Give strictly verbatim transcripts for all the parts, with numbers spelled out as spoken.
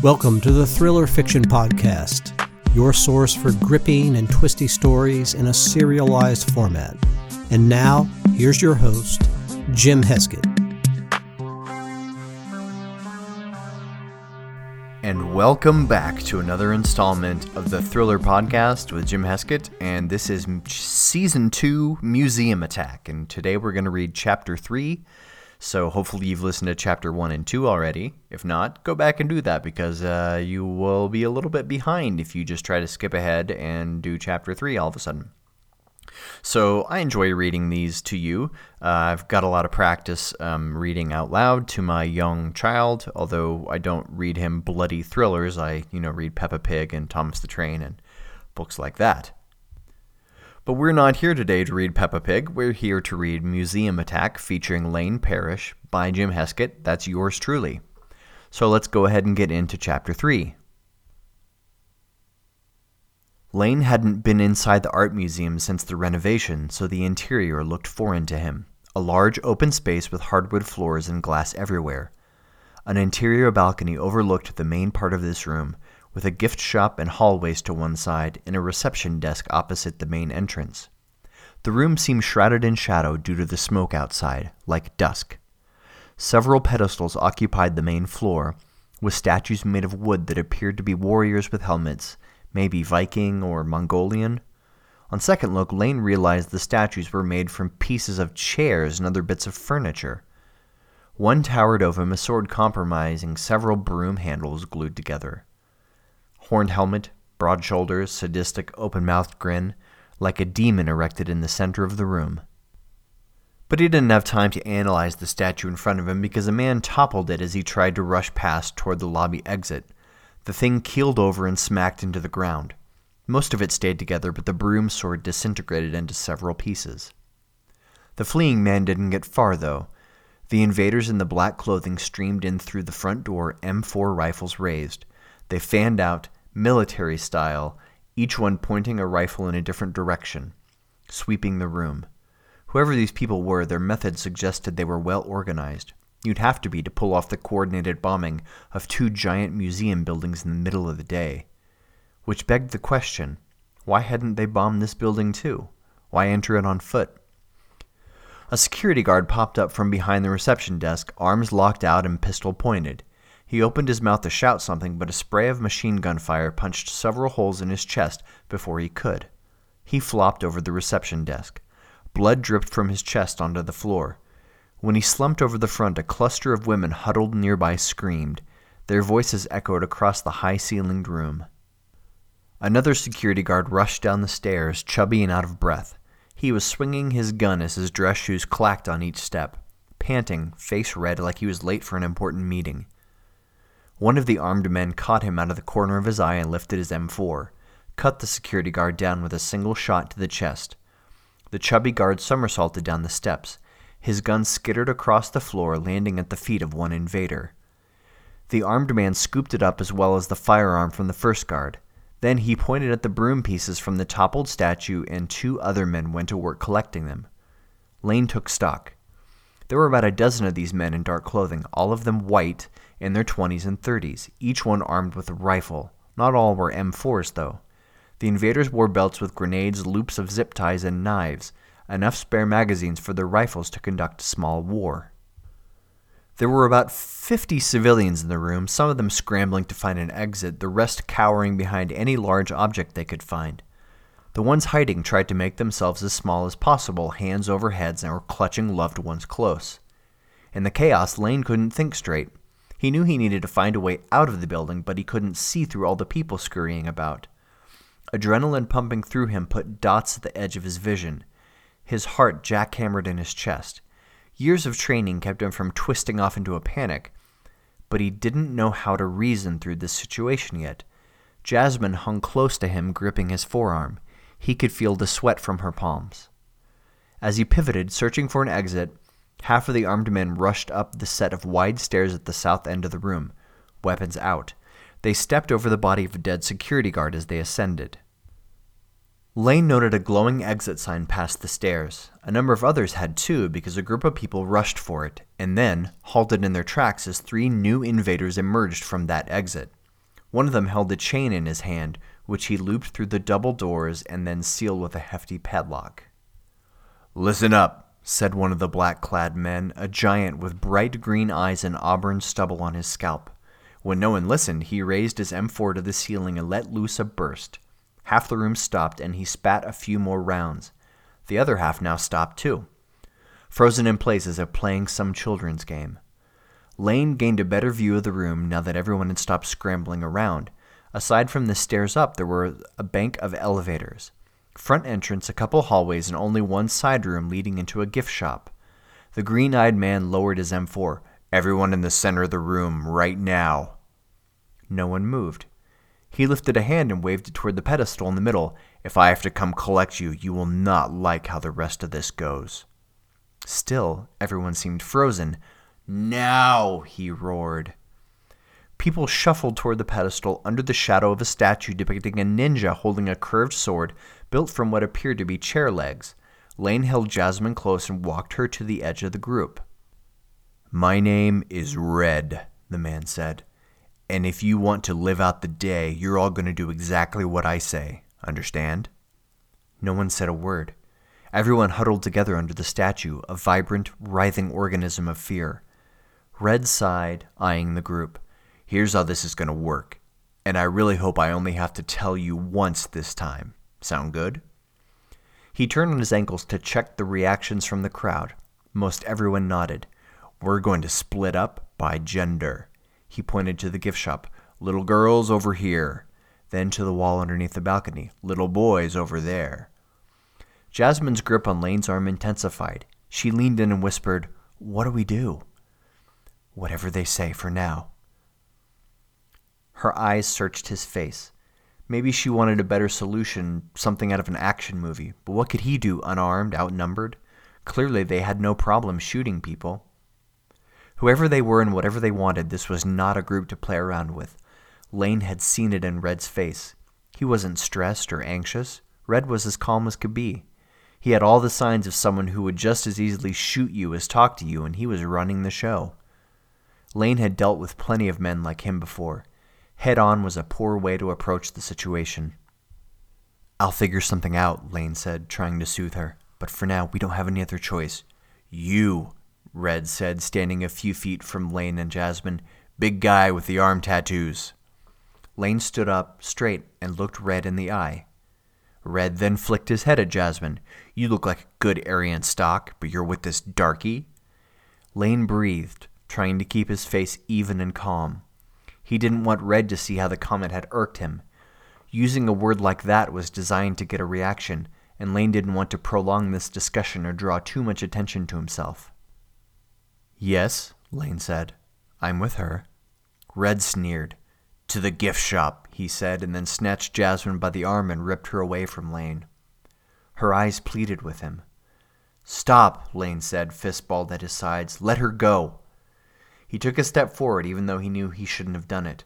Welcome to the Thriller Fiction Podcast, your source for gripping and twisty stories in a serialized format. And now, here's your host, Jim Heskett. And welcome back to another installment of the Thriller Podcast with Jim Heskett, and this is Season two, Museum Attack, and today we're going to read Chapter three. So hopefully you've listened to Chapter one and two already. If not, go back and do that because uh, you will be a little bit behind if you just try to skip ahead and do Chapter three all of a sudden. So I enjoy reading these to you. Uh, I've got a lot of practice um, reading out loud to my young child, although I don't read him bloody thrillers. I, you know, read Peppa Pig and Thomas the Train and books like that. But we're not here today to read Peppa Pig. We're here to read Museum Attack featuring Lane Parrish by Jim Heskett. That's yours truly. So let's go ahead and get into Chapter three. Lane hadn't been inside the art museum since the renovation, so the interior looked foreign to him. A large open space with hardwood floors and glass everywhere. An interior balcony overlooked the main part of this room, with a gift shop and hallways to one side and a reception desk opposite the main entrance. The room seemed shrouded in shadow due to the smoke outside, like dusk. Several pedestals occupied the main floor, with statues made of wood that appeared to be warriors with helmets, maybe Viking or Mongolian. On second look, Lane realized the statues were made from pieces of chairs and other bits of furniture. One towered over him, a sword comprising several broom handles glued together. Horned helmet, broad shoulders, sadistic open-mouthed grin, like a demon erected in the center of the room. But he didn't have time to analyze the statue in front of him because a man toppled it as he tried to rush past toward the lobby exit. The thing keeled over and smacked into the ground. Most of it stayed together, but the broom sword disintegrated into several pieces. The fleeing man didn't get far, though. The invaders in the black clothing streamed in through the front door, M four rifles raised. They fanned out, military style, each one pointing a rifle in a different direction, sweeping the room. Whoever these people were, their methods suggested they were well organized. You'd have to be to pull off the coordinated bombing of two giant museum buildings in the middle of the day. Which begged the question, why hadn't they bombed this building too? Why enter it on foot? A security guard popped up from behind the reception desk, arms locked out and pistol pointed. He opened his mouth to shout something, but a spray of machine gun fire punched several holes in his chest before he could. He flopped over the reception desk. Blood dripped from his chest onto the floor. When he slumped over the front, a cluster of women huddled nearby screamed. Their voices echoed across the high-ceilinged room. Another security guard rushed down the stairs, chubby and out of breath. He was swinging his gun as his dress shoes clacked on each step, panting, face red like he was late for an important meeting. One of the armed men caught him out of the corner of his eye and lifted his M four, cut the security guard down with a single shot to the chest. The chubby guard somersaulted down the steps. His gun skittered across the floor, landing at the feet of one invader. The armed man scooped it up as well as the firearm from the first guard. Then he pointed at the broom pieces from the toppled statue, and two other men went to work collecting them. Lane took stock. There were about a dozen of these men in dark clothing, all of them white, in their twenties and thirties, each one armed with a rifle. Not all were M fours, though. The invaders wore belts with grenades, loops of zip ties, and knives, enough spare magazines for their rifles to conduct a small war. There were about fifty civilians in the room, some of them scrambling to find an exit, the rest cowering behind any large object they could find. The ones hiding tried to make themselves as small as possible, hands over heads, and were clutching loved ones close. In the chaos, Lane couldn't think straight. He knew he needed to find a way out of the building, but he couldn't see through all the people scurrying about. Adrenaline pumping through him put dots at the edge of his vision. His heart jackhammered in his chest. Years of training kept him from twisting off into a panic, but he didn't know how to reason through this situation yet. Jasmine hung close to him, gripping his forearm. He could feel the sweat from her palms. As he pivoted, searching for an exit, half of the armed men rushed up the set of wide stairs at the south end of the room, weapons out. They stepped over the body of a dead security guard as they ascended. Lane noted a glowing exit sign past the stairs. A number of others had too, because a group of people rushed for it, and then halted in their tracks as three new invaders emerged from that exit. One of them held a chain in his hand, which he looped through the double doors and then sealed with a hefty padlock. "Listen up," said one of the black-clad men, a giant with bright green eyes and auburn stubble on his scalp. When no one listened, he raised his M four to the ceiling and let loose a burst. Half the room stopped, and he spat a few more rounds. The other half now stopped, too, frozen in place as if playing some children's game. Lane gained a better view of the room now that everyone had stopped scrambling around. Aside from the stairs up, there were a bank of elevators. Front entrance, a couple hallways, and only one side room leading into a gift shop. The green-eyed man lowered his M four. "Everyone in the center of the room, right now." No one moved. He lifted a hand and waved it toward the pedestal in the middle. "If I have to come collect you, you will not like how the rest of this goes." Still, everyone seemed frozen. "Now!" he roared. People shuffled toward the pedestal under the shadow of a statue depicting a ninja holding a curved sword built from what appeared to be chair legs. Lane held Jasmine close and walked her to the edge of the group. "My name is Red," the man said. "And if you want to live out the day, you're all going to do exactly what I say. Understand?" No one said a word. Everyone huddled together under the statue, a vibrant, writhing organism of fear. Red sighed, eyeing the group. "Here's how this is going to work. And I really hope I only have to tell you once this time. Sound good?" He turned on his ankles to check the reactions from the crowd. Most everyone nodded. "We're going to split up by gender." He pointed to the gift shop. "Little girls over here." Then to the wall underneath the balcony. "Little boys over there." Jasmine's grip on Lane's arm intensified. She leaned in and whispered, "What do we do?" "Whatever they say for now." Her eyes searched his face. Maybe she wanted a better solution, something out of an action movie. But what could he do, unarmed, outnumbered? Clearly they had no problem shooting people. Whoever they were and whatever they wanted, this was not a group to play around with. Lane had seen it in Red's face. He wasn't stressed or anxious. Red was as calm as could be. He had all the signs of someone who would just as easily shoot you as talk to you, and he was running the show. Lane had dealt with plenty of men like him before. Head-on was a poor way to approach the situation. "I'll figure something out," Lane said, trying to soothe her. "But for now, we don't have any other choice." "You!" Red said, standing a few feet from Lane and Jasmine. "Big guy with the arm tattoos." Lane stood up straight and looked Red in the eye. Red then flicked his head at Jasmine. "You look like good Aryan stock, but you're with this darky?" Lane breathed, trying to keep his face even and calm. He didn't want Red to see how the comment had irked him. Using a word like that was designed to get a reaction, and Lane didn't want to prolong this discussion or draw too much attention to himself. "Yes," Lane said. "I'm with her." Red sneered. "To the gift shop," he said, and then snatched Jasmine by the arm and ripped her away from Lane. Her eyes pleaded with him. "Stop," Lane said, fist balled at his sides. "Let her go." He took a step forward, even though he knew he shouldn't have done it.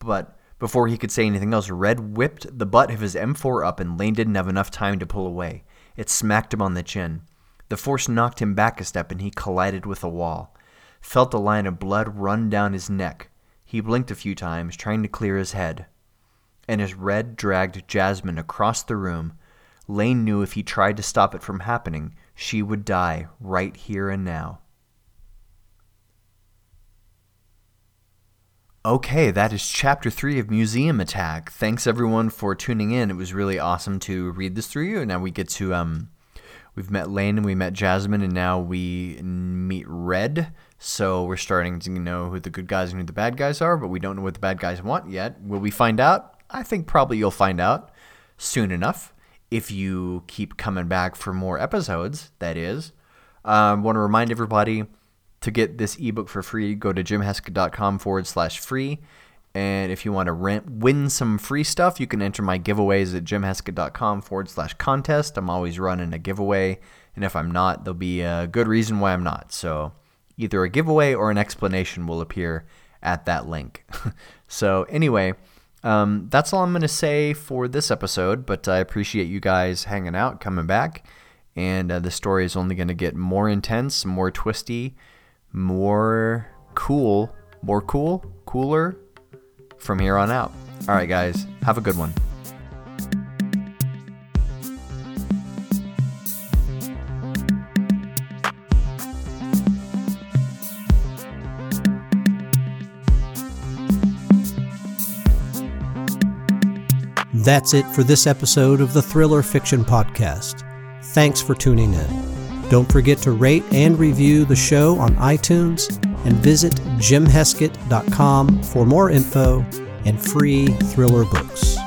But before he could say anything else, Red whipped the butt of his M four up, and Lane didn't have enough time to pull away. It smacked him on the chin. The force knocked him back a step, and he collided with a wall. Felt a line of blood run down his neck. He blinked a few times, trying to clear his head. And as Red dragged Jasmine across the room, Lane knew if he tried to stop it from happening, she would die right here and now. Okay, that is Chapter three of Museum Attack. Thanks, everyone, for tuning in. It was really awesome to read this through you, and now we get to... um. We've met Lane and we met Jasmine, and now we meet Red. So we're starting to know who the good guys and who the bad guys are, but we don't know what the bad guys want yet. Will we find out? I think probably you'll find out soon enough if you keep coming back for more episodes, that is. I um, want to remind everybody to get this ebook for free. Go to jimheskett.com forward slash free. And if you want to rent, win some free stuff, you can enter my giveaways at jimheskett.com forward slash contest. I'm always running a giveaway, and if I'm not, there'll be a good reason why I'm not. So either a giveaway or an explanation will appear at that link. So anyway, Um, that's all I'm going to say for this episode, but I appreciate you guys hanging out, coming back, and uh, the story is only going to get more intense, more twisty, more cool, more cool, cooler from here on out. All right, guys, have a good one. That's it for this episode of the Thriller Fiction Podcast. Thanks for tuning in. Don't forget to rate and review the show on iTunes and visit jim heskett dot com for more info and free thriller books.